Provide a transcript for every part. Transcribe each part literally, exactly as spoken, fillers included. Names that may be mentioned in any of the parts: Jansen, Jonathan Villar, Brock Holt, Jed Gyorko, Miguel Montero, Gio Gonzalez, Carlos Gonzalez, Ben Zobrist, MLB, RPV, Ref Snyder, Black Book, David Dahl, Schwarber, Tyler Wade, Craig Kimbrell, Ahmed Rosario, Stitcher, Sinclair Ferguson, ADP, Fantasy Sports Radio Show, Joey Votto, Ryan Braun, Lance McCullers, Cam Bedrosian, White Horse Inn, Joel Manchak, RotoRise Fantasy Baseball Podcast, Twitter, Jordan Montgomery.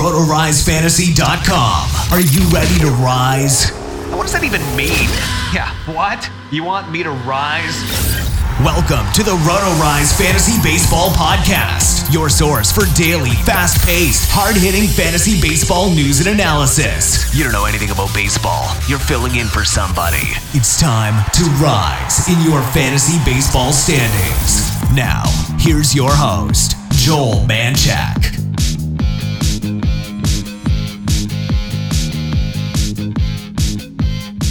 Roto Rise Fantasy dot com. Are you ready to rise? What does that even mean? Yeah, what? You want me to rise? Welcome to the RotoRise Fantasy Baseball Podcast, your source for daily, fast-paced, hard-hitting fantasy baseball news and analysis. You don't know anything about baseball. You're filling in for somebody. It's time to rise in your fantasy baseball standings. Now, here's your host, Joel Manchak.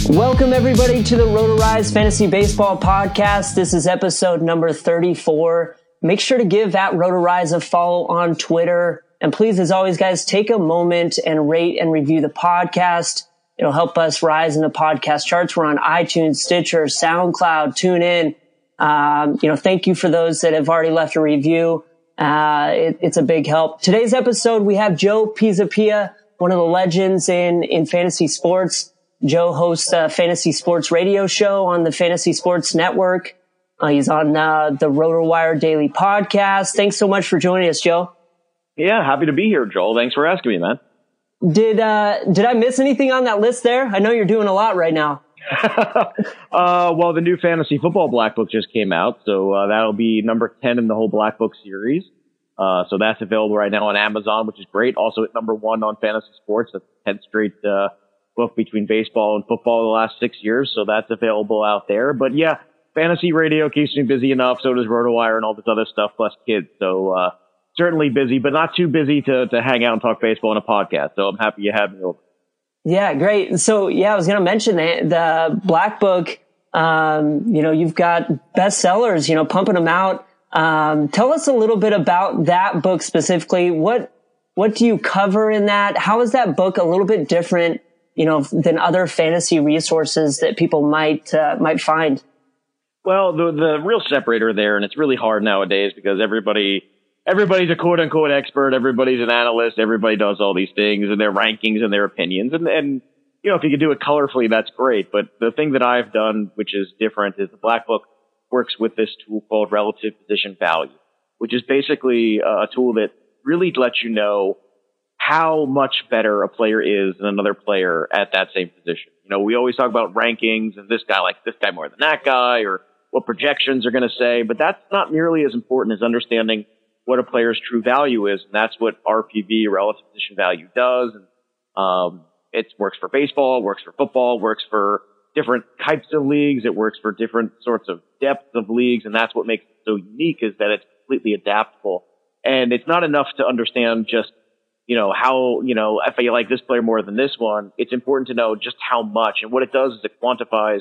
Welcome, everybody, to the RotoRise Fantasy Baseball Podcast. This is episode number thirty-four. Make sure to give at RotoRise a follow on Twitter. And please, as always, guys, take a moment and rate and review the podcast. It'll help us rise in the podcast charts. We're on iTunes, Stitcher, SoundCloud, TuneIn. Um, you know, thank you for those that have already left a review. Uh, it, it's a big help. Today's episode, we have Joe Pisapia, one of the legends in, in fantasy sports. Joe hosts a fantasy sports radio show on the Fantasy Sports Network. Uh, he's on uh, the RotoWire Daily Podcast. Thanks so much for joining us, Joe. Yeah, happy to be here, Joel. Thanks for asking me, man. Did uh, did I miss anything on that list there? I know you're doing a lot right now. uh, well, the new Fantasy Football Black Book just came out, so uh, that'll be number ten in the whole Black Book series. Uh, so that's available right now on Amazon, which is great. Also at number one on Fantasy Sports. That's ten straight uh book between baseball and football the last six years. So that's available out there. But yeah, fantasy radio keeps me busy enough. So does RotoWire and all this other stuff, plus kids. So, uh, certainly busy, but not too busy to, to hang out and talk baseball on a podcast. So I'm happy you had me over. Yeah, great. So yeah, I was going to mention that the Black Book, um, you know, you've got bestsellers, you know, pumping them out. Um, tell us a little bit about that book specifically. What, what do you cover in that? How is that book a little bit different, you know, than other fantasy resources that people might uh, might find? Well, the the real separator there, and it's really hard nowadays because everybody everybody's a quote unquote expert, everybody's an analyst, everybody does all these things and their rankings and their opinions, and and you know, if you can do it colorfully, that's great. But the thing that I've done, which is different, is the Black Book works with this tool called Relative Position Value, which is basically a tool that really lets you know how much better a player is than another player at that same position. You know, we always talk about rankings and this guy likes this guy more than that guy or what projections are going to say, but that's not nearly as important as understanding what a player's true value is. And that's what R P V, relative position value, does. And, um, it works for baseball, works for football, works for different types of leagues. It works for different sorts of depth of leagues. And that's what makes it so unique, is that it's completely adaptable. And it's not enough to understand just, you know, how, you know, if I like this player more than this one, it's important to know just how much. And what it does is it quantifies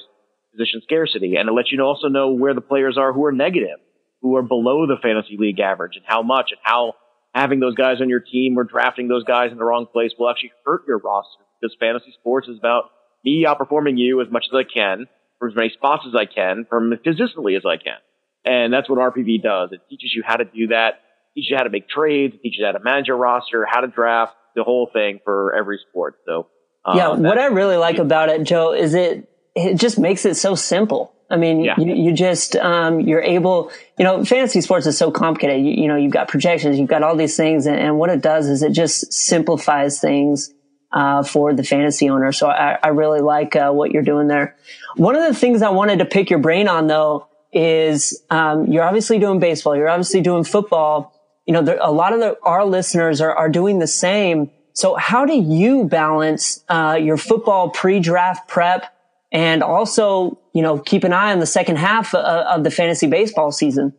position scarcity, and it lets you also know where the players are who are negative, who are below the fantasy league average, and how much, and how having those guys on your team or drafting those guys in the wrong place will actually hurt your roster, because fantasy sports is about me outperforming you as much as I can, for as many spots as I can, from as consistently as I can. And that's what R P V does. It teaches you how to do that. Teach you how to make trades, teach you how to manage a roster, how to draft, the whole thing for every sport. So um, yeah, what I really like about it, Joe, is it it just makes it so simple. I mean, yeah. you, you just um, you're able, you know, fantasy sports is so complicated. You, you know, you've got projections, you've got all these things, and, and what it does is it just simplifies things uh, for the fantasy owner. So I, I really like uh, what you're doing there. One of the things I wanted to pick your brain on, though, is um, you're obviously doing baseball, you're obviously doing football. You know, there, a lot of the, our listeners are, are doing the same. So how do you balance uh your football pre-draft prep and also, you know, keep an eye on the second half of, of the fantasy baseball season?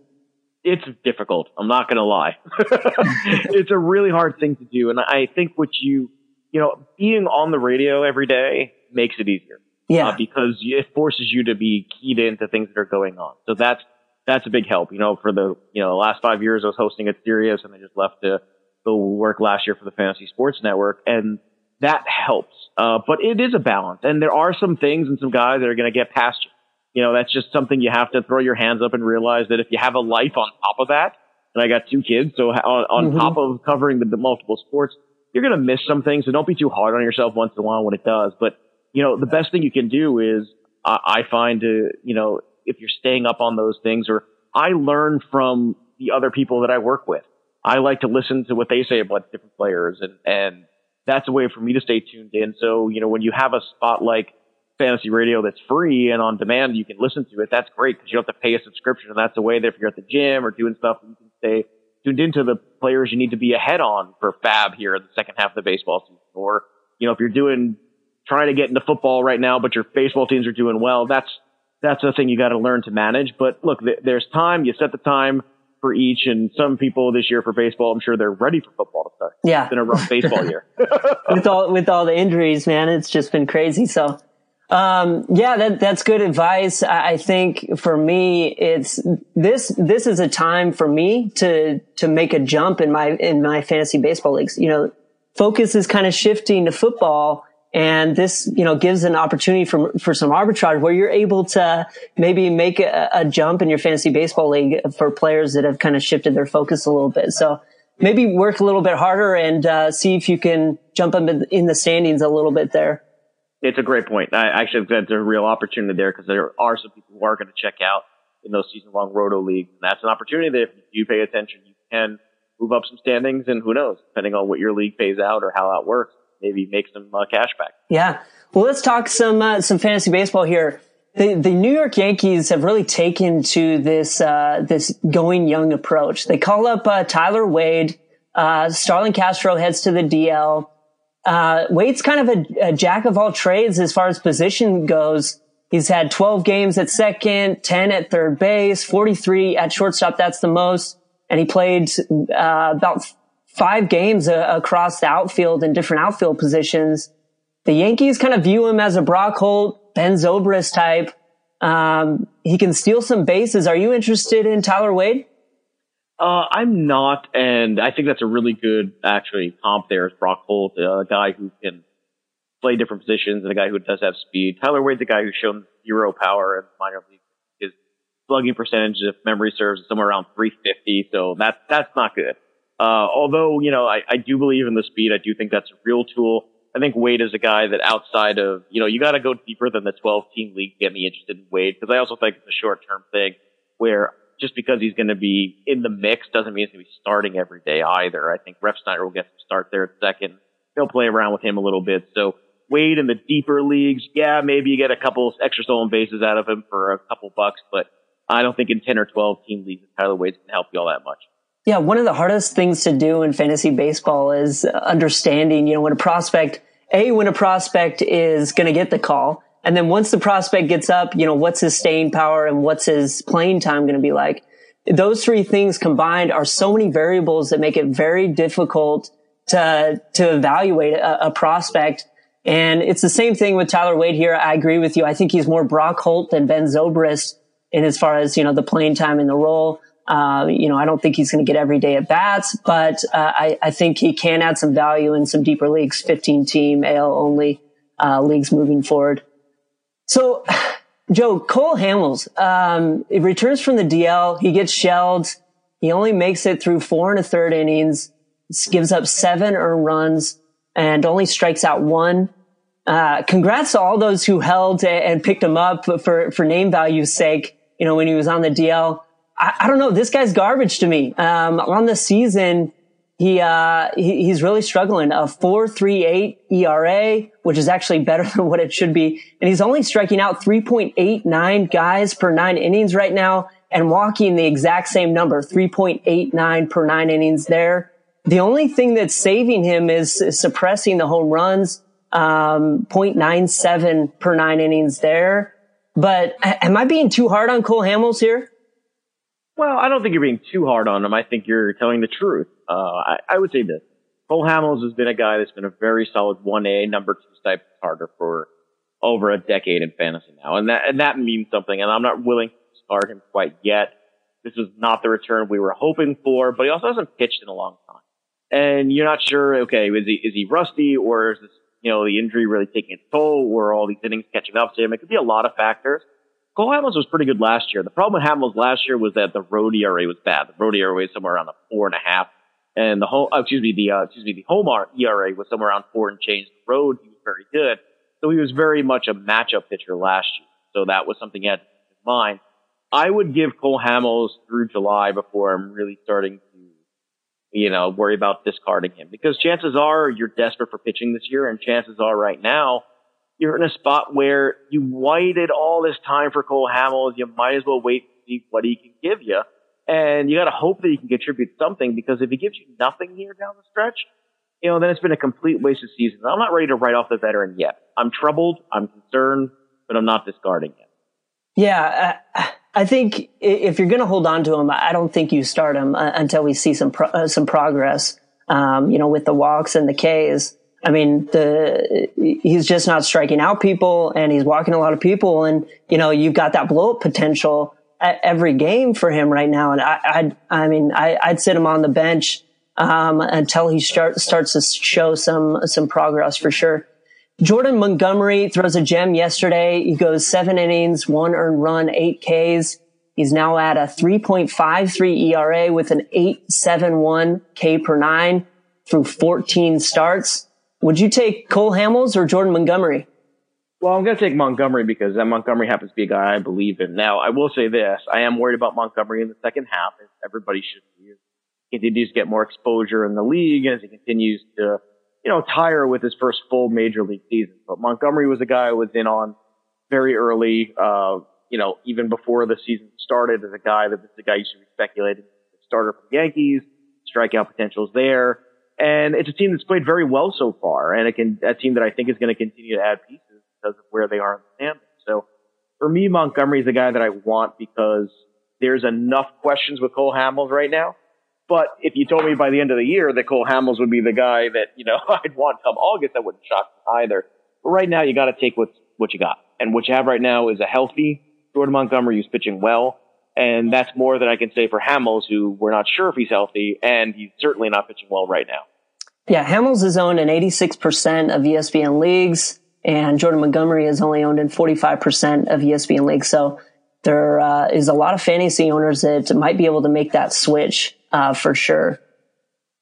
It's difficult. I'm not going to lie. It's a really hard thing to do. And I think what you, you know, being on the radio every day makes it easier. Yeah. Uh, because it forces you to be keyed into things that are going on. So that's, That's a big help. You know, for the, you know, last five years I was hosting at Sirius, and I just left to go work last year for the Fantasy Sports Network. And that helps. Uh, but it is a balance. And there are some things and some guys that are going to get past you. You know, that's just something you have to throw your hands up and realize that if you have a life on top of that, and I got two kids, so on, on mm-hmm. top of covering the, the multiple sports, you're going to miss some things. So don't be too hard on yourself once in a while when it does. But, you know, the best thing you can do is, uh, I find to, you know, if you're staying up on those things, or I learn from the other people that I work with. I like to listen to what they say about different players, and, and that's a way for me to stay tuned in. So, you know, when you have a spot like Fantasy Radio that's free and on demand, you can listen to it. That's great because you don't have to pay a subscription, and that's a way that if you're at the gym or doing stuff, you can stay tuned into the players you need to be ahead on for Fab here in the second half of the baseball season. Or, you know, if you're doing trying to get into football right now, but your baseball teams are doing well, that's that's a thing you got to learn to manage. But look, th- there's time. You set the time for each, and some people this year for baseball, I'm sure they're ready for football to start. Yeah, it's been a rough baseball year with all with all the injuries, man. It's just been crazy. So, um, yeah, that that's good advice. I, I think for me, it's this this is a time for me to to make a jump in my in my fantasy baseball leagues. You know, focus is kind of shifting to football. And this, you know, gives an opportunity for, for some arbitrage where you're able to maybe make a, a jump in your fantasy baseball league for players that have kind of shifted their focus a little bit. So maybe work a little bit harder and uh, see if you can jump up in the standings a little bit there. It's a great point. I actually think that's a real opportunity there because there are some people who are going to check out in those season-long roto leagues. And that's an opportunity that if you pay attention, you can move up some standings. And who knows, depending on what your league pays out or how that works, maybe make some uh, cash back. Yeah. Well, let's talk some uh, some fantasy baseball here. The, the New York Yankees have really taken to this uh, this going young approach. They call up uh, Tyler Wade. Uh, Starlin Castro heads to the D L. Uh, Wade's kind of a, a jack of all trades as far as position goes. He's had twelve games at second, ten at third base, forty-three at shortstop. That's the most. And he played uh, about five games uh, across the outfield and different outfield positions. The Yankees kind of view him as a Brock Holt, Ben Zobrist type. Um, he can steal some bases. Are you interested in Tyler Wade? Uh, I'm not, and I think that's a really good, actually, comp there is Brock Holt, uh, a guy who can play different positions and a guy who does have speed. Tyler Wade's a guy who's shown zero power in minor league. His slugging percentage, if memory serves, is somewhere around three fifty, so that's that's not good. Uh, although, you know, I, I do believe in the speed. I do think that's a real tool. I think Wade is a guy that outside of, you know, you got to go deeper than the twelve-team league to get me interested in Wade, because I also think it's a short-term thing where just because he's going to be in the mix doesn't mean he's going to be starting every day either. I think Ref Snyder will get some start there at second. They'll play around with him a little bit. So Wade in the deeper leagues, yeah, maybe you get a couple extra stolen bases out of him for a couple bucks, but I don't think in ten or twelve-team leagues Tyler Wade's going to help you all that much. Yeah, one of the hardest things to do in fantasy baseball is understanding, you know, when a prospect, A, when a prospect is going to get the call. And then once the prospect gets up, you know, what's his staying power and what's his playing time going to be like? Those three things combined are so many variables that make it very difficult to, to evaluate a, a prospect. And it's the same thing with Tyler Wade here. I agree with you. I think he's more Brock Holt than Ben Zobrist in as far as, you know, the playing time and the role. Uh, you know, I don't think he's going to get every day at bats, but uh, I, I think he can add some value in some deeper leagues, fifteen-team A L only uh, leagues moving forward. So, Joe, Cole Hamels, um, he returns from the D L. He gets shelled. He only makes it through four and a third innings, gives up seven earned runs, and only strikes out one. Uh, congrats to all those who held and picked him up for, for name value's sake, you know, when he was on the D L. I, I don't know. This guy's garbage to me. Um, on the season, he, uh, he, he's really struggling. A four point three eight E R A, which is actually better than what it should be. And he's only striking out three point eight nine guys per nine innings right now and walking the exact same number, three point eight nine per nine innings there. The only thing that's saving him is, is suppressing the home runs, um, point nine seven per nine innings there. But am I being too hard on Cole Hamels here? Well, I don't think you're being too hard on him. I think you're telling the truth. Uh, I, I would say this. Cole Hamels has been a guy that's been a very solid one A, number two type starter for over a decade in fantasy now. And that, and that means something. And I'm not willing to start him quite yet. This is not the return we were hoping for, but he also hasn't pitched in a long time. And you're not sure, okay, is he, is he rusty, or is this, you know, the injury really taking its toll, or all these innings catching up to him? It could be a lot of factors. Cole Hamels was pretty good last year. The problem with Hamels last year was that the road E R A was bad. The road E R A was somewhere around a four and a half, and the home, oh, excuse me, the uh, excuse me, the home E R A was somewhere around four and change. The road, he was very good, so he was very much a matchup pitcher last year. So that was something he had in mind. I would give Cole Hamels through July before I'm really starting to you know, worry about discarding him, because chances are you're desperate for pitching this year, and chances are right now you're in a spot where you waited all this time for Cole Hamels. You might as well wait to see what he can give you, and you got to hope that he can contribute something, because if he gives you nothing here down the stretch, you know, then it's been a complete waste of season. I'm not ready to write off the veteran yet. I'm troubled, I'm concerned, but I'm not discarding him. Yeah, I, I think if you're going to hold on to him, I don't think you start him until we see some pro, uh, some progress. Um, you know, with the walks and the Ks. I mean, the he's just not striking out people, and he's walking a lot of people, and you know, you've got that blow up potential at every game for him right now. And I, I'd, I mean, I, I'd sit him on the bench um, until he start, starts to show some some progress for sure. Jordan Montgomery throws a gem yesterday. He goes seven innings, one earned run, eight Ks. He's now at a three point five three E R A with an eight point seven one K per nine through fourteen starts. Would you take Cole Hamels or Jordan Montgomery? Well, I'm going to take Montgomery because Montgomery happens to be a guy I believe in. Now, I will say this. I am worried about Montgomery in the second half, as everybody should be. He continues to get more exposure in the league as he continues to, you know, tire with his first full major league season. But Montgomery was a guy I was in on very early, uh, you know, even before the season started, as a guy that this is a guy you should be speculating. Starter for the Yankees, strikeout potential's there. And it's a team that's played very well so far, and it can, a team that I think is going to continue to add pieces because of where they are in the standings. So for me, Montgomery is the guy that I want because there's enough questions with Cole Hamels right now. But if you told me by the end of the year that Cole Hamels would be the guy that, you know, I'd want come August, I wouldn't shock me either. But right now, you got to take what's, what you got. And what you have right now is a healthy Jordan Montgomery who's pitching well. And that's more than I can say for Hamels, who we're not sure if he's healthy, and he's certainly not pitching well right now. Yeah, Hamels is owned in eighty-six percent of E S P N leagues, and Jordan Montgomery is only owned in forty-five percent of E S P N leagues. So there uh, is a lot of fantasy owners that might be able to make that switch. Uh, for sure.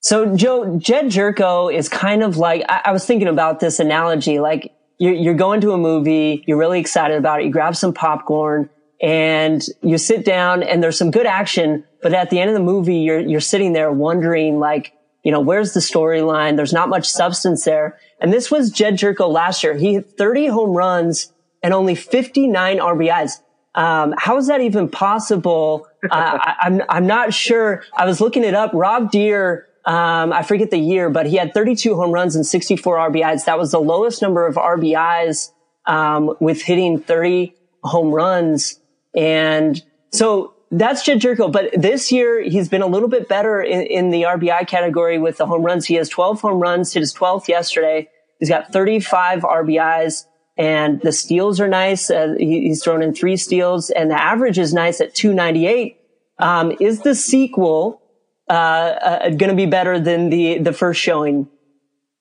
So Joe, Jed Gyorko is kind of like, I, I was thinking about this analogy, like you're, you're going to a movie, you're really excited about it, you grab some popcorn and you sit down and there's some good action, but at the end of the movie, you're, you're sitting there wondering like, you know, where's the storyline? There's not much substance there. And this was Jed Gyorko last year. He hit thirty home runs and only fifty-nine R B Is. Um, how is that even possible? Uh, I, I'm, I'm not sure. I was looking it up. Rob Deere, um, I forget the year, but he had thirty-two home runs and sixty-four R B Is. That was the lowest number of R B Is, um, with hitting thirty home runs. And so that's Jed Gyorko. But this year he's been a little bit better in, in the R B I category with the home runs. He has twelve home runs, hit his twelfth yesterday. He's got thirty-five R B Is. And the steals are nice. Uh, he, he's thrown in three steals, and the average is nice at two ninety-eight. Um, is the sequel uh, uh, going to be better than the, the first showing?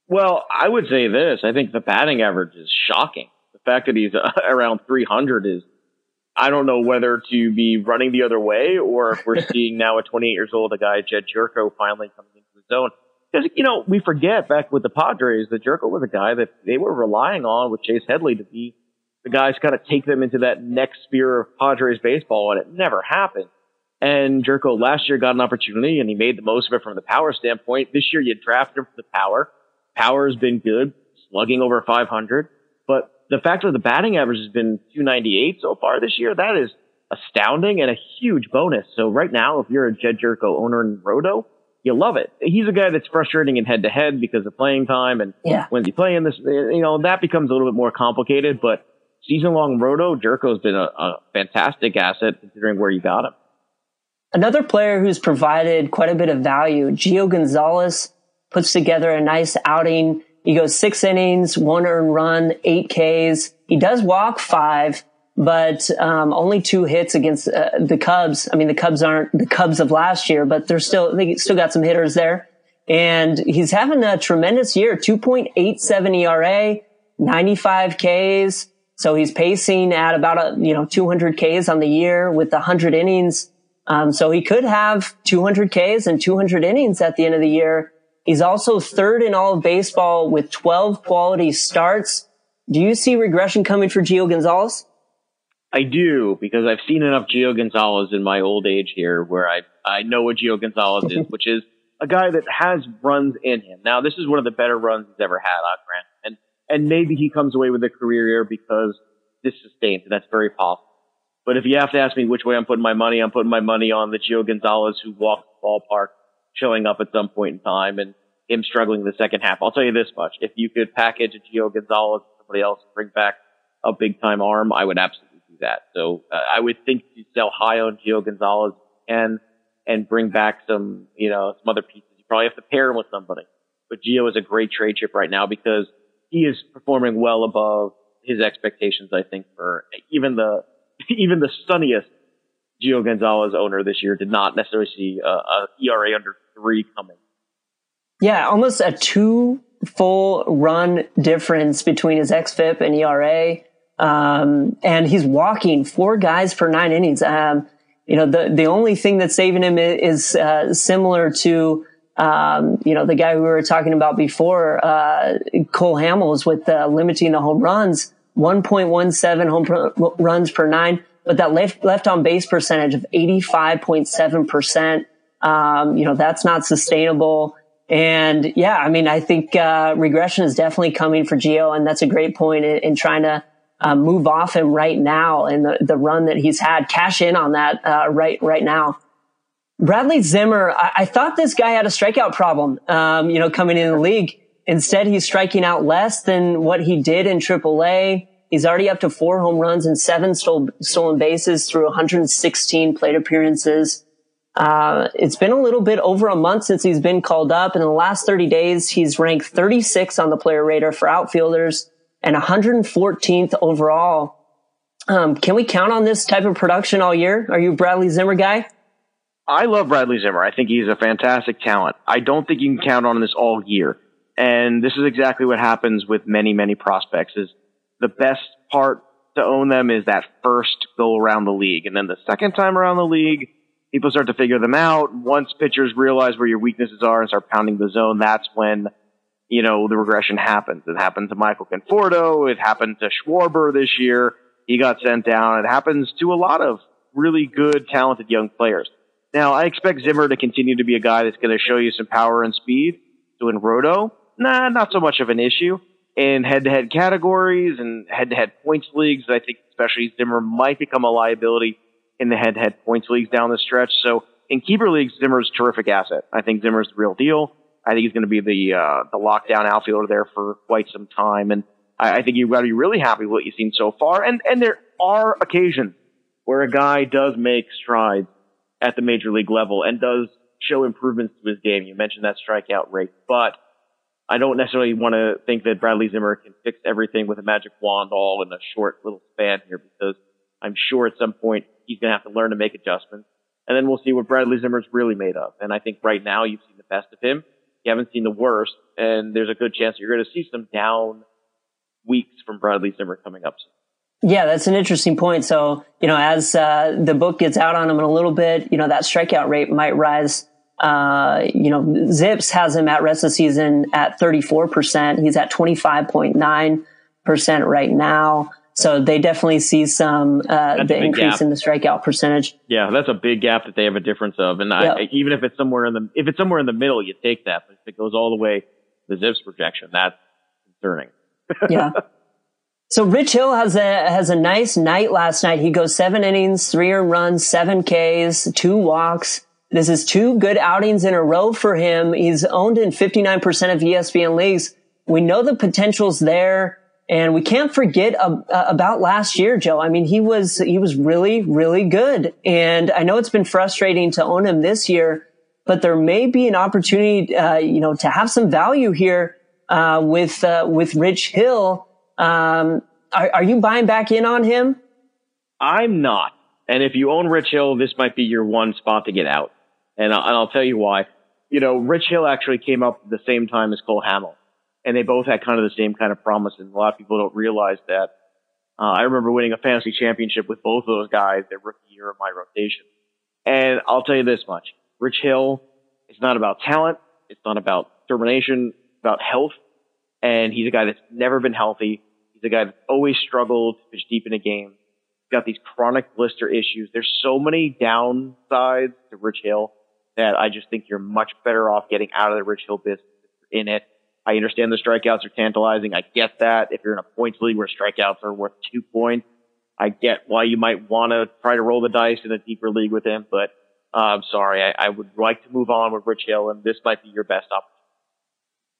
Well, I would say this. I think the batting average is shocking. The fact that he's uh, around three hundred is, I don't know whether to be running the other way or if we're seeing now at twenty-eight years old, a guy, Jed Gyorko, finally coming into his own. Because, you know, we forget back with the Padres that Gyorko was a guy that they were relying on with Chase Headley to be the guy to kind of take them into that next sphere of Padres baseball, and it never happened. And Gyorko last year got an opportunity, and he made the most of it from the power standpoint. This year you drafted him for the power. Power's been good, slugging over five hundred. But the fact that the batting average has been two ninety-eight so far this year, that is astounding and a huge bonus. So right now, if you're a Jed Gyorko owner in Roto, you love it. He's a guy that's frustrating in head-to-head because of playing time and yeah. when's he playing this, you know, that becomes a little bit more complicated. But season-long Roto, Gyorko's been a, a fantastic asset considering where you got him. Another player who's provided quite a bit of value, Gio Gonzalez, puts together a nice outing. He goes six innings, one earned run, eight Ks. He does walk five, but um, only two hits against uh, the Cubs. I mean, the Cubs aren't the Cubs of last year, but they're still they still got some hitters there. And he's having a tremendous year, two point eight seven E R A, ninety-five Ks. So he's pacing at about a, you know, two hundred Ks on the year with one hundred innings. Um, so he could have two hundred Ks and two hundred innings at the end of the year. He's also third in all of baseball with twelve quality starts. Do you see regression coming for Gio Gonzalez? I do, because I've seen enough Gio Gonzalez in my old age here where I I know what Gio Gonzalez is, which is a guy that has runs in him. Now, this is one of the better runs he's ever had on Grant. And, and maybe he comes away with a career year because this sustains, and that's very possible. But if you have to ask me which way I'm putting my money, I'm putting my money on the Gio Gonzalez who walks the ballpark, showing up at some point in time, and him struggling the second half. I'll tell you this much. If you could package a Gio Gonzalez and somebody else and bring back a big-time arm, I would absolutely do that. So uh, I would think you sell high on Gio Gonzalez and and bring back some, you know, some other pieces. You probably have to pair him with somebody. But Gio is a great trade chip right now because he is performing well above his expectations, I think, for even the even the sunniest Gio Gonzalez owner this year did not necessarily see a, a E R A under three coming. Yeah, almost a two full run difference between his X F I P and E R A. Um, and he's walking four guys per nine innings. Um, you know, the, the only thing that's saving him is, uh, similar to, um, you know, the guy we were talking about before, uh, Cole Hamels with, uh, limiting the home runs, one point one seven home per, runs per nine, but that left, left on base percentage of eighty-five point seven percent. Um, you know, that's not sustainable. And yeah, I mean, I think, uh, regression is definitely coming for Gio, and that's a great point in, in trying to, Uh, move off him right now, and the, the run that he's had, cash in on that uh, right right now. Bradley Zimmer, I, I thought this guy had a strikeout problem, um, you know, coming in the league. Instead, he's striking out less than what he did in triple A. He's already up to four home runs and seven stole, stolen bases through one hundred sixteen plate appearances. Uh, it's been a little bit over a month since he's been called up. In the last thirty days, he's ranked thirty-sixth on the player radar for outfielders and one hundred fourteenth overall. Um, can we count on this type of production all year? Are you a Bradley Zimmer guy? I love Bradley Zimmer. I think he's a fantastic talent. I don't think you can count on this all year. And this is exactly what happens with many, many prospects. Is the best part to own them is that first go around the league. And then the second time around the league, people start to figure them out. Once pitchers realize where your weaknesses are and start pounding the zone, that's when you know, the regression happens. It happened to Michael Conforto. It happened to Schwarber this year. He got sent down. It happens to a lot of really good, talented young players. Now, I expect Zimmer to continue to be a guy that's going to show you some power and speed. So in Roto, nah, not so much of an issue. In head-to-head categories and head-to-head points leagues, I think especially Zimmer might become a liability in the head-to-head points leagues down the stretch. So in keeper leagues, Zimmer's a terrific asset. I think Zimmer's the real deal. I think he's going to be the uh, the lockdown outfielder there for quite some time, and I, I think you've got to be really happy with what you've seen so far. And and there are occasions where a guy does make strides at the major league level and does show improvements to his game. You mentioned that strikeout rate, but I don't necessarily want to think that Bradley Zimmer can fix everything with a magic wand all in a short little span here, because I'm sure at some point he's going to have to learn to make adjustments, and then we'll see what Bradley Zimmer's really made of. And I think right now you've seen the best of him. You haven't seen the worst, and there's a good chance you're going to see some down weeks from Bradley Zimmer coming up soon. Yeah, that's an interesting point. So, you know, as uh, the book gets out on him in a little bit, you know, that strikeout rate might rise. Uh, you know, Zips has him at rest of the season at thirty-four percent. He's at twenty-five point nine percent right now. So they definitely see some uh, the increase gap in the strikeout percentage. Yeah, that's a big gap that they have a difference of, and yep. I, even if it's somewhere in the if it's somewhere in the middle, you take that. But if it goes all the way to Zips projection, that's concerning. Yeah. So Rich Hill has a has a nice night last night. He goes seven innings, three earned runs, seven Ks, two walks. This is two good outings in a row for him. He's owned in fifty-nine percent of E S P N leagues. We know the potential's there. And we can't forget ab- about last year, Joe. I mean, he was, he was really, really good. And I know it's been frustrating to own him this year, but there may be an opportunity, uh, you know, to have some value here, uh, with, uh, with Rich Hill. Um, are, are you buying back in on him? I'm not. And if you own Rich Hill, this might be your one spot to get out. And I'll, and I'll tell you why. You know, Rich Hill actually came up at the same time as Cole Hamels. And they both had kind of the same kind of promise, and a lot of people don't realize that. Uh, I remember winning a fantasy championship with both of those guys their rookie year of my rotation. And I'll tell you this much. Rich Hill, it's not about talent. It's not about determination. It's about health. And he's a guy that's never been healthy. He's a guy that's always struggled to pitch deep in a game. He's got these chronic blister issues. There's so many downsides to Rich Hill. that I just think you're much better off getting out of the Rich Hill business in it. I understand the strikeouts are tantalizing. I get that. If you're in a points league where strikeouts are worth two points, I get why you might want to try to roll the dice in a deeper league with him, but uh, I'm sorry. I, I would like to move on with Rich Hill, and this might be your best opportunity.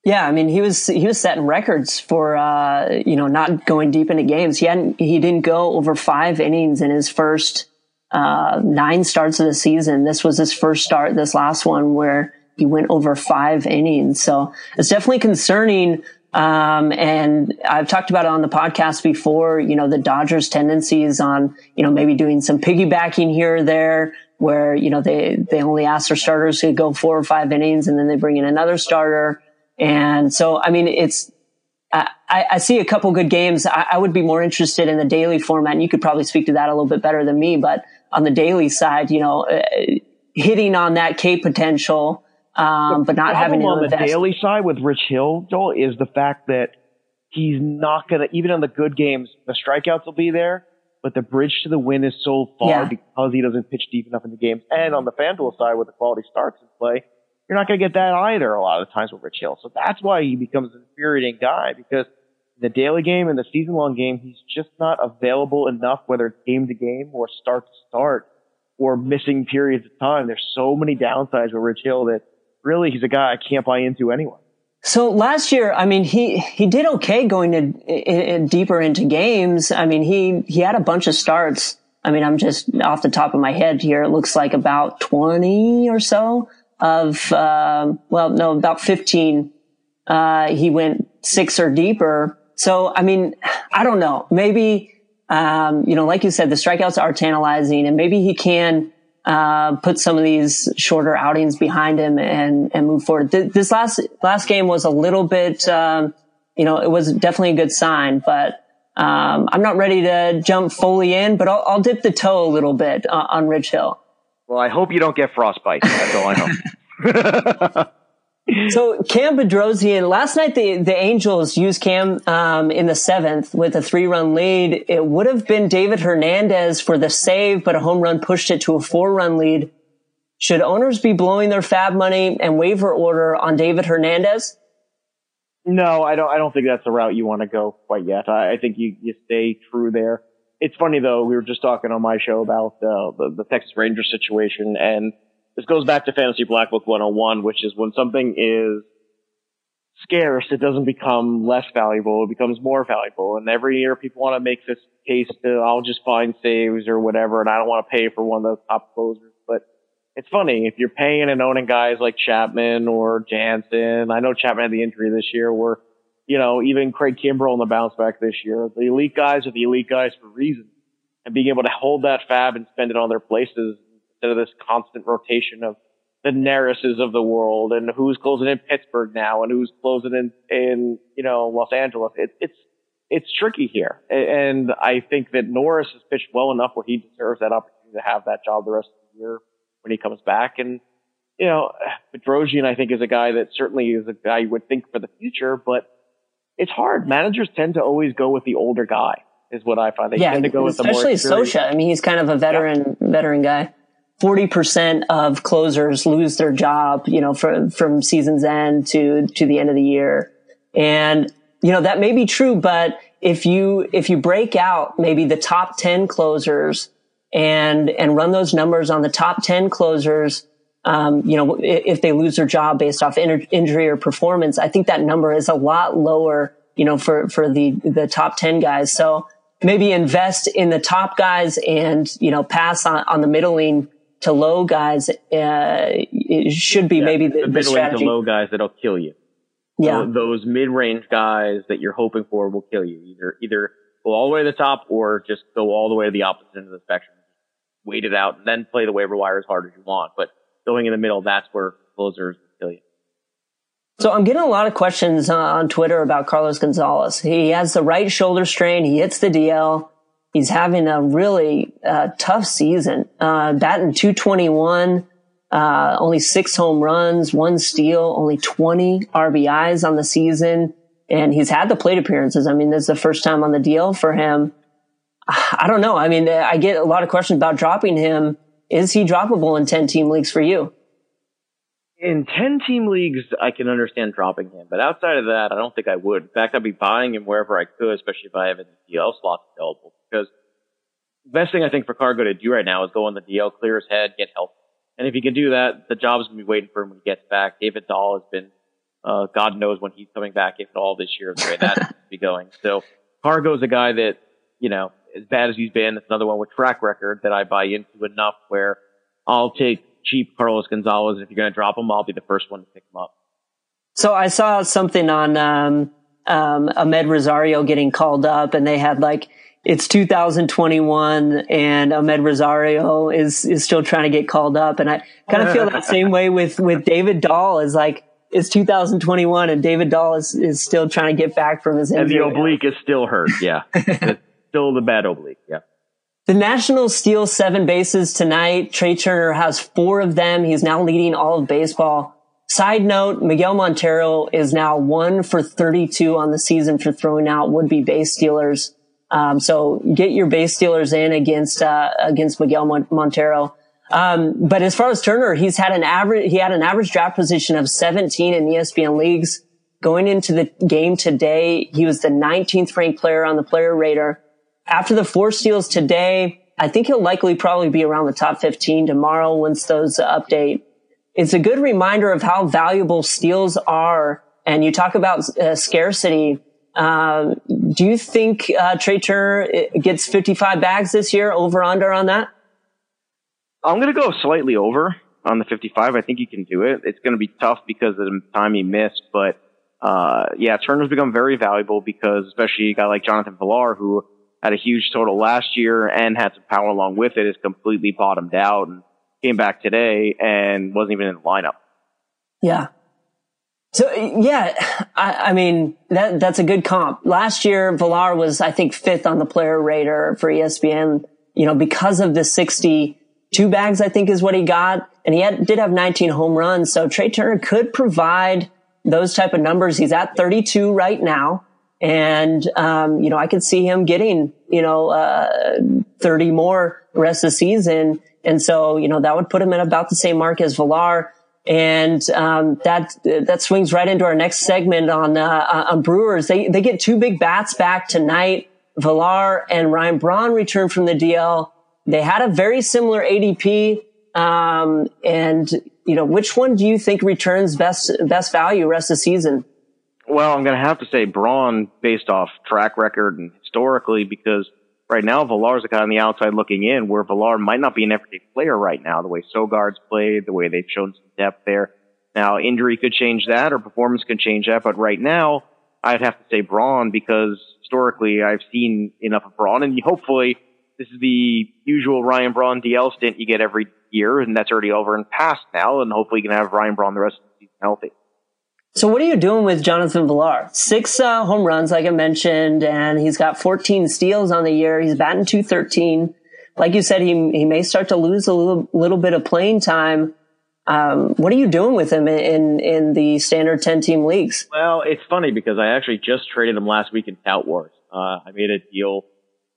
Yeah, I mean, he was he was setting records for uh, you know, not going deep into games. He hadn't he didn't go over five innings in his first uh, nine starts of the season. This was his first start, this last one, where he went over five innings. So it's definitely concerning. Um, and I've talked about it on the podcast before, you know, the Dodgers' tendencies on, you know, maybe doing some piggybacking here or there where, you know, they, they only ask their starters to go four or five innings and then they bring in another starter. And so, I mean, it's, I, I see a couple good games. I, I would be more interested in the daily format, and you could probably speak to that a little bit better than me, but on the daily side, you know, uh, hitting on that K potential, um, but not having it on the daily side with Rich Hill, Joel, is the fact that he's not going to, even on the good games, the strikeouts will be there, but the bridge to the win is so far yeah. because he doesn't pitch deep enough in the games. And on the FanDuel side with the quality starts in play, you're not going to get that either a lot of the times with Rich Hill. So that's why he becomes an infuriating guy, because the daily game and the season-long game, he's just not available enough, whether it's game-to-game or start-to-start or missing periods of time. There's so many downsides with Rich Hill that really he's a guy I can't buy into anyway. So last year, I mean, he, he did okay going to, in, in deeper into games. I mean, he, he had a bunch of starts. I mean, I'm just off the top of my head here. It looks like about twenty or so. Of, um, well, no, about fifteen, uh, he went six or deeper. So, I mean, I don't know. Maybe, um, you know, like you said, the strikeouts are tantalizing, and maybe he can, uh, put some of these shorter outings behind him and, and move forward. Th- this last, last game was a little bit, um, you know, it was definitely a good sign, but, um, I'm not ready to jump fully in, but I'll, I'll dip the toe a little bit uh, on Rich Hill. Well, I hope you don't get frostbite. That's all I hope. So Cam Bedrosian, last night the, the Angels used Cam um, in the seventh with a three-run lead. It would have been David Hernandez for the save, but a home run pushed it to a four-run lead. Should owners be blowing their fab money and waiver order on David Hernandez? No, I don't. I don't think that's the route you want to go quite yet. I, I think you, you stay true there. It's funny, though, we were just talking on my show about uh, the, the Texas Rangers situation, and this goes back to Fantasy Black Book one oh one, which is when something is scarce, it doesn't become less valuable, it becomes more valuable. And every year people want to make this case that I'll just find saves or whatever, and I don't want to pay for one of those top closers. But it's funny, if you're paying and owning guys like Chapman or Jansen, I know Chapman had the injury this year, where you know, even Craig Kimbrell in the bounce back this year. The elite guys are the elite guys for reasons. And being able to hold that fab and spend it on their places instead of this constant rotation of the Narises of the world and who's closing in Pittsburgh now and who's closing in, in you know, Los Angeles. It, it's it's tricky here. And I think that Norris has pitched well enough where he deserves that opportunity to have that job the rest of the year when he comes back. And, you know, Bedrosian, I think, is a guy that certainly is a guy you would think for the future, but it's hard. Managers tend to always go with the older guy, is what I find. They yeah, tend to go with the more experienced. Especially Socia. I mean, he's kind of a veteran, yeah. veteran guy. forty percent of closers lose their job, you know, from, from season's end to, to the end of the year. And, you know, that may be true, but if you, if you break out maybe the top ten closers and, and run those numbers on the top ten closers, Um, you know, if they lose their job based off injury or performance, I think that number is a lot lower, you know, for, for the, the top ten guys. So maybe invest in the top guys and, you know, pass on, on the middling to low guys. Uh, it should be yeah, maybe the, the middling the strategy. To low guys that'll kill you. Yeah. So those mid-range guys that you're hoping for will kill you. Either, either go all the way to the top or just go all the way to the opposite end of the spectrum. Wait it out and then play the waiver wire as hard as you want. But going in the middle, that's where closers kill you. So I'm getting a lot of questions on Twitter about Carlos Gonzalez. He has the right shoulder strain. He hits the D L. He's having a really uh, tough season. Uh, batting two twenty-one, uh, only six home runs, one steal, only twenty R B Is on the season. And he's had the plate appearances. I mean, this is the first time on the D L for him. I don't know. I mean, I get a lot of questions about dropping him. Is he droppable in ten-team leagues for you? in ten-team leagues, I can understand dropping him. But outside of that, I don't think I would. In fact, I'd be buying him wherever I could, especially if I have a D L slot available. Because the best thing I think for Cargo to do right now is go on the D L, clear his head, get help. And if he can do that, the job's going to be waiting for him when he gets back. David Dahl has been, uh, God knows when he's coming back, if at all, this year, the way that be going. So Cargo's a guy that, you know, as bad as he's been, it's another one with track record that I buy into enough where I'll take cheap Carlos Gonzalez. If you're going to drop him, I'll be the first one to pick him up. So I saw something on um, um, Ahmed Rosario getting called up, and they had like, it's two thousand twenty-one and Ahmed Rosario is, is still trying to get called up. And I kind of feel that same way with, with David Dahl is like, it's two thousand twenty-one and David Dahl is, is still trying to get back from his injury. And the oblique is still hurt. Yeah. It's still the bad oblique. Yeah. The Nationals steal seven bases tonight. Trea Turner has four of them. He's now leading all of baseball. Side note, Miguel Montero is now one for thirty-two on the season for throwing out would-be base stealers. Um, so get your base stealers in against, uh, against Miguel Mon- Montero. Um, but as far as Turner, he's had an average, he had an average draft position of seventeen in E S P N leagues. Going into the game today, he was the nineteenth ranked player on the player radar. After the four steals today, I think he'll likely probably be around the top fifteen tomorrow once those update. It's a good reminder of how valuable steals are. And you talk about uh, scarcity. Um, do you think uh, Trea Turner gets fifty-five bags this year, over under on that? I'm going to go slightly over on the fifty-five. I think he can do it. It's going to be tough because of the time he missed. But, uh, yeah, Turner's become very valuable because especially a guy like Jonathan Villar, who had a huge total last year and had some power along with it, is completely bottomed out and came back today and wasn't even in the lineup. Yeah. So, yeah, I, I mean, that that's a good comp. Last year, Villar was, I think, fifth on the player radar for E S P N, you know, because of the sixty-two bags, I think is what he got. And he had, did have nineteen home runs. So Trea Turner could provide those type of numbers. He's at thirty-two right now. And, um, you know, I could see him getting, you know, uh, thirty more the rest of the season. And so, you know, that would put him at about the same mark as Villar. And, um, that, that swings right into our next segment on, uh, on Brewers. They, they get two big bats back tonight. Villar and Ryan Braun return from the D L. They had a very similar A D P. Um, and, you know, which one do you think returns best, best value rest of the season? Well, I'm going to have to say Braun based off track record and historically, because right now Villar's a guy on the outside looking in, where Villar might not be an everyday player right now, the way Sogard's played, the way they've shown some depth there. Now, injury could change that or performance could change that, but right now I'd have to say Braun because historically I've seen enough of Braun, and hopefully this is the usual Ryan Braun D L stint you get every year, and that's already over and past now, and hopefully you can have Ryan Braun the rest of the season healthy. So what are you doing with Jonathan Villar? Six uh, home runs, like I mentioned, and he's got fourteen steals on the year. He's batting two thirteen. Like you said, he he may start to lose a little, little bit of playing time. Um, what are you doing with him in, in, in the standard ten-team leagues? Well, it's funny because I actually just traded him last week in Tout Wars. Uh, I made a deal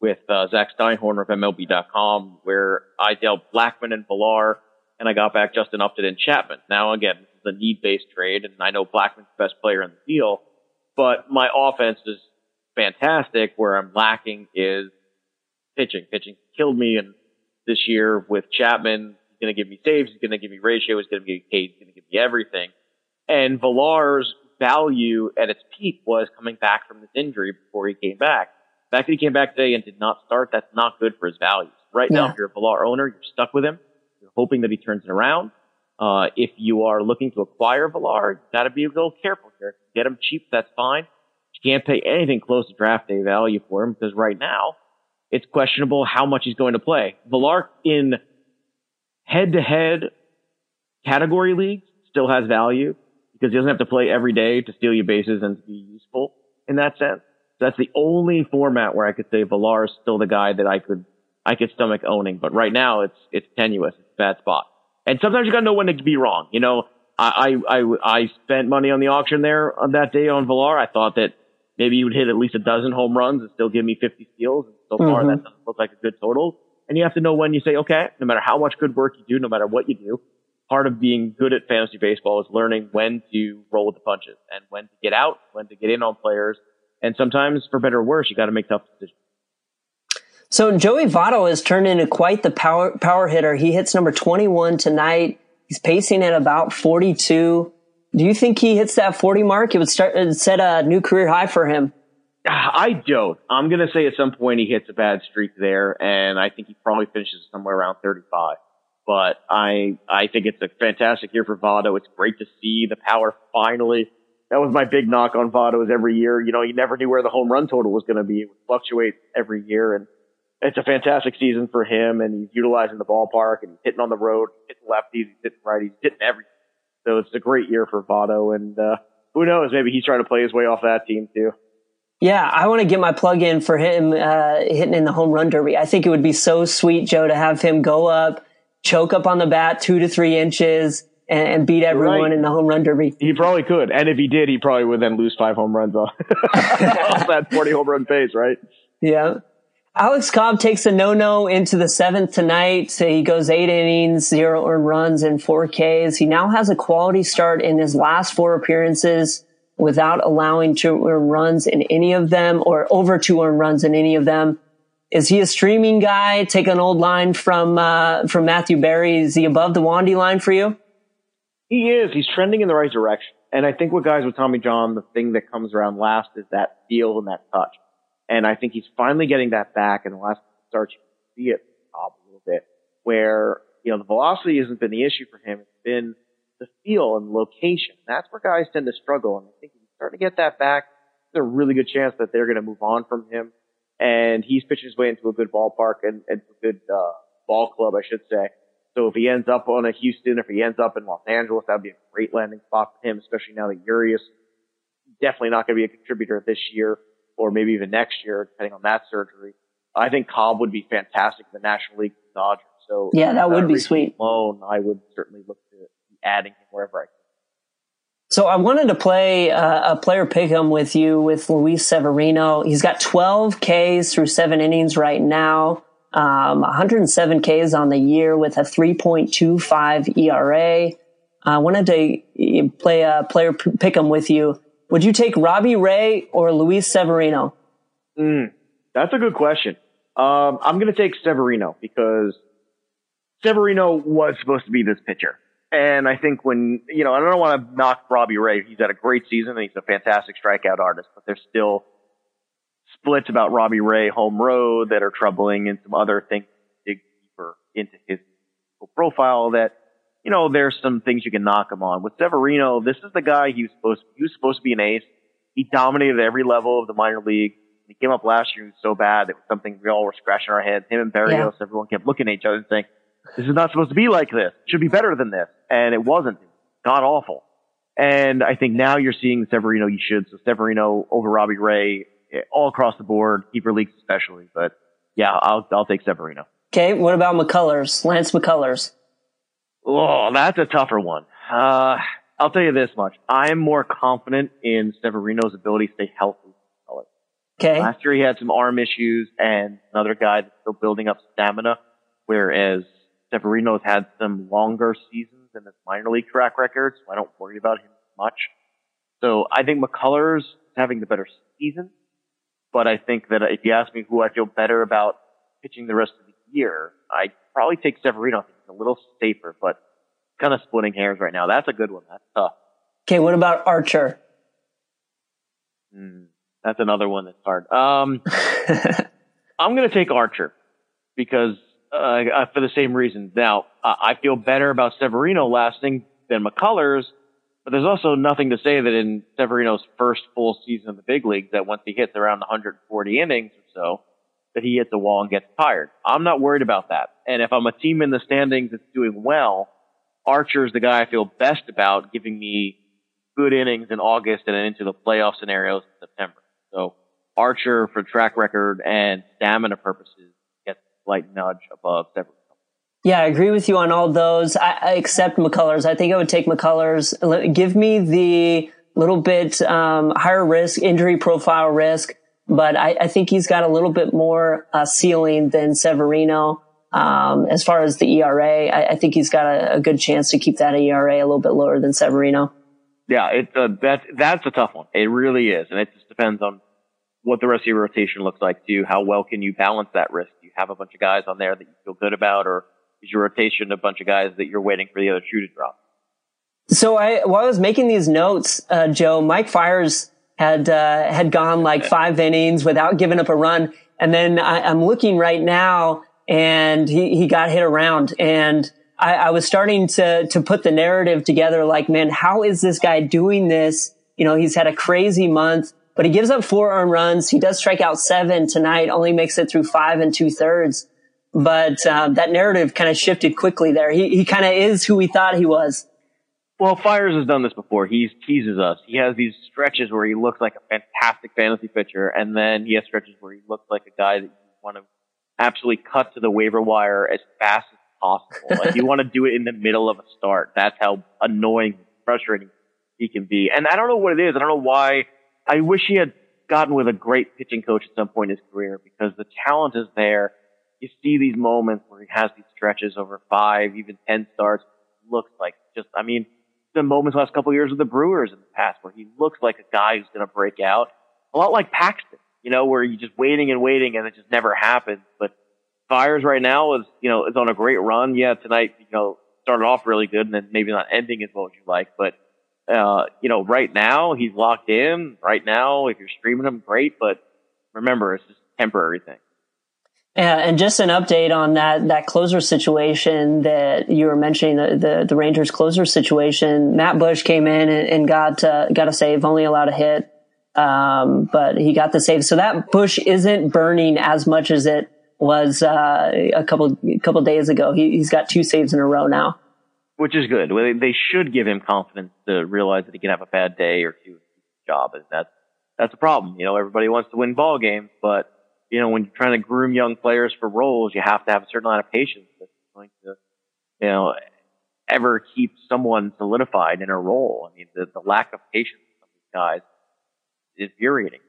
with uh, Zach Steinhorn of M L B dot com where I dealt Blackman and Villar, and I got back Justin Upton and Chapman. Now, again, the need-based trade, and I know Blackman's the best player in the deal, but my offense is fantastic. Where I'm lacking is pitching. Pitching killed me, and this year with Chapman, he's going to give me saves, he's going to give me ratio, he's going to give me K, he's going to give me everything. And Villar's value at its peak was coming back from this injury before he came back. The fact that he came back today and did not start, that's not good for his value. Right yeah. Now, if you're a Villar owner, you're stuck with him. You're hoping that he turns it around. Uh, if you are looking to acquire Villar, you gotta be a little careful here. Get him cheap, that's fine. You can't pay anything close to draft day value for him because right now, it's questionable how much he's going to play. Villar in head-to-head category leagues still has value because he doesn't have to play every day to steal your bases and to be useful in that sense. So that's the only format where I could say Villar is still the guy that I could, I could stomach owning. But right now, it's, it's tenuous. It's a bad spot. And sometimes you gotta know when to be wrong. You know, I, I, I, I spent money on the auction there on that day on Villar. I thought that maybe he would hit at least a dozen home runs and still give me fifty steals. And so far, mm-hmm. that doesn't look like a good total. And you have to know when you say, okay, no matter how much good work you do, no matter what you do, part of being good at fantasy baseball is learning when to roll with the punches and when to get out, when to get in on players. And sometimes, for better or worse, you got to make tough decisions. So Joey Votto has turned into quite the power power hitter. He hits number twenty-one tonight. He's pacing at about forty-two. Do you think he hits that forty mark? It would start it set a new career high for him. I don't. I'm going to say at some point he hits a bad streak there, and I think he probably finishes somewhere around thirty-five. But I I think it's a fantastic year for Votto. It's great to see the power finally. That was my big knock on Votto is every year, you know, you never knew where the home run total was going to be. It would fluctuate every year, and it's a fantastic season for him, and he's utilizing the ballpark and hitting on the road, hitting lefties, he's hitting righties, hitting everything. So it's a great year for Votto, and uh, who knows, maybe he's trying to play his way off that team too. Yeah, I want to get my plug in for him uh, hitting in the home run derby. I think it would be so sweet, Joe, to have him go up, choke up on the bat two to three inches, and, and beat everyone right in the home run derby. He probably could, and if he did, he probably would then lose five home runs off, off that forty home run pace, right? Yeah. Alex Cobb takes a no-no into the seventh tonight. So he goes eight innings, zero earned runs, and four Ks. He now has a quality start in his last four appearances without allowing two earned runs in any of them, or over two earned runs in any of them. Is he a streaming guy? Take an old line from uh, from Matthew Berry. Is he above the Wandy line for you? He is. He's trending in the right direction. And I think with guys with Tommy John, the thing that comes around last is that feel and that touch. And I think he's finally getting that back in the last start. You can see it a little bit where, you know, the velocity hasn't been the issue for him. It's been the feel and location. That's where guys tend to struggle. And I think if he's starting to get that back, there's a really good chance that they're going to move on from him. And he's pitching his way into a good ballpark and, and a good uh, ball club, I should say. So if he ends up on a Houston, if he ends up in Los Angeles, that'd be a great landing spot for him, especially now that Urias definitely not going to be a contributor this year, or maybe even next year, depending on that surgery. I think Cobb would be fantastic in the National League with Dodgers. So yeah, that would be sweet. Alone, I would certainly look to adding him wherever I can. So I wanted to play uh, a player pick'em with you with Luis Severino. He's got twelve Ks through seven innings right now, um, one hundred seven Ks on the year with a three point two five E R A. I wanted to play a player pick'em with you. Would you take Robbie Ray or Luis Severino? Mm, that's a good question. Um, I'm going to take Severino because Severino was supposed to be this pitcher. And I think when, you know, I don't want to knock Robbie Ray. He's had a great season and he's a fantastic strikeout artist, but there's still splits about Robbie Ray home road that are troubling and some other things dig deeper into his profile that, you know, there's some things you can knock him on. With Severino, this is the guy he was supposed to, he was supposed to be an ace. He dominated every level of the minor league. He came up last year, he was so bad. It was something we all were scratching our heads. Him and Berrios, yeah. Everyone kept looking at each other and saying, this is not supposed to be like this. It should be better than this. And it wasn't. It was god awful. And I think now you're seeing the Severino you should. So Severino over Robbie Ray, all across the board, keeper leagues especially. But yeah, I'll, I'll take Severino. Okay. What about McCullers? Lance McCullers. Oh, that's a tougher one. Uh, I'll tell you this much. I'm more confident in Severino's ability to stay healthy. Okay. Last year he had some arm issues and another guy that's still building up stamina, whereas Severino's had some longer seasons in his minor league track record, so I don't worry about him much. So I think McCullers is having the better season, but I think that if you ask me who I feel better about pitching the rest of the year, I'd probably take Severino. A little safer, but kind of splitting hairs right now. That's a good one. That's tough. Okay, what about Archer? Mm, that's another one that's hard. Um, I'm going to take Archer because uh, for the same reason. Now, I feel better about Severino lasting than McCullers, but there's also nothing to say that in Severino's first full season in the big league that once he hits around one hundred forty innings or so, that he hits a wall and gets tired. I'm not worried about that. And if I'm a team in the standings that's doing well, Archer's the guy I feel best about giving me good innings in August and into the playoff scenarios in September. So Archer, for track record and stamina purposes, gets a slight nudge above Severino. Yeah, I agree with you on all those. I, I accept McCullers. I think I would take McCullers. Give me the little bit um, higher risk, injury profile risk. But I, I think he's got a little bit more uh, ceiling than Severino. Um, as far as the E R A, I, I think he's got a, a good chance to keep that E R A a little bit lower than Severino. Yeah, it, uh, that, that's a tough one. It really is. And it just depends on what the rest of your rotation looks like too. How well can you balance that risk? Do you have a bunch of guys on there that you feel good about, or is your rotation a bunch of guys that you're waiting for the other shoe to drop? So I, while I was making these notes, uh, Joe, Mike Fiers had, uh, had gone like five innings without giving up a run. And then I, I'm looking right now, and he, he got hit around, and I, I was starting to, to put the narrative together. Like, man, how is this guy doing this? You know, he's had a crazy month, but he gives up four earned runs. He does strike out seven tonight, only makes it through five and two thirds. But, um, that narrative kind of shifted quickly there. He, he kind of is who we thought he was. Well, Fiers has done this before. He teases us. He has these stretches where he looks like a fantastic fantasy pitcher, and then he has stretches where he looks like a guy that you want to absolutely cut to the waiver wire as fast as possible. Like, you want to do it in the middle of a start. That's how annoying, frustrating he can be. And I don't know what it is. I don't know why. I wish he had gotten with a great pitching coach at some point in his career, because the talent is there. You see these moments where he has these stretches over five, even ten starts. Looks like just, I mean, the moments last couple of years with the Brewers in the past where he looks like a guy who's going to break out. A lot like Paxton, you know, where you're just waiting and waiting and it just never happens. But Fiers right now is, you know, is on a great run. Yeah, tonight, you know, started off really good and then maybe not ending as well as you like. But, uh, you know, right now he's locked in. Right now, if you're streaming him, great. But remember, it's just a temporary thing. Yeah, and just an update on that, that closer situation that you were mentioning, the, the, the Rangers closer situation. Matt Bush came in and, and got, uh, got a save, only allowed a hit. Um, but he got the save. So that Bush isn't burning as much as it was, uh, a couple, a couple days ago. He, he's got two saves in a row now. Which is good. Well, they should give him confidence to realize that he can have a bad day or two in his job. And that's, that's a problem. You know, everybody wants to win ball games, but you know, when you're trying to groom young players for roles, you have to have a certain amount of patience that's going to, you know, ever keep someone solidified in a role. I mean, the, the lack of patience of these guys is infuriating.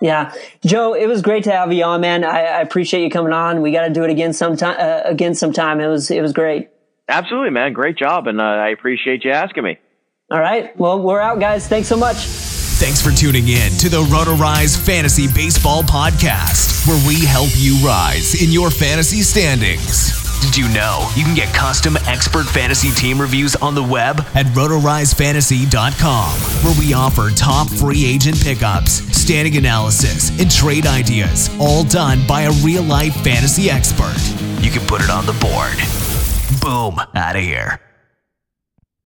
Yeah. Joe, it was great to have you on, man. I, I appreciate you coming on. We got to do it again sometime, uh, again sometime. It was, it was great. Absolutely, man. Great job. And uh, I appreciate you asking me. All right. Well, we're out, guys. Thanks so much. Thanks for tuning in to the RotoRise Fantasy Baseball Podcast, where we help you rise in your fantasy standings. Did you know you can get custom expert fantasy team reviews on the web at roto rise fantasy dot com, where we offer top free agent pickups, standing analysis, and trade ideas, all done by a real-life fantasy expert. You can put it on the board. Boom, out of here.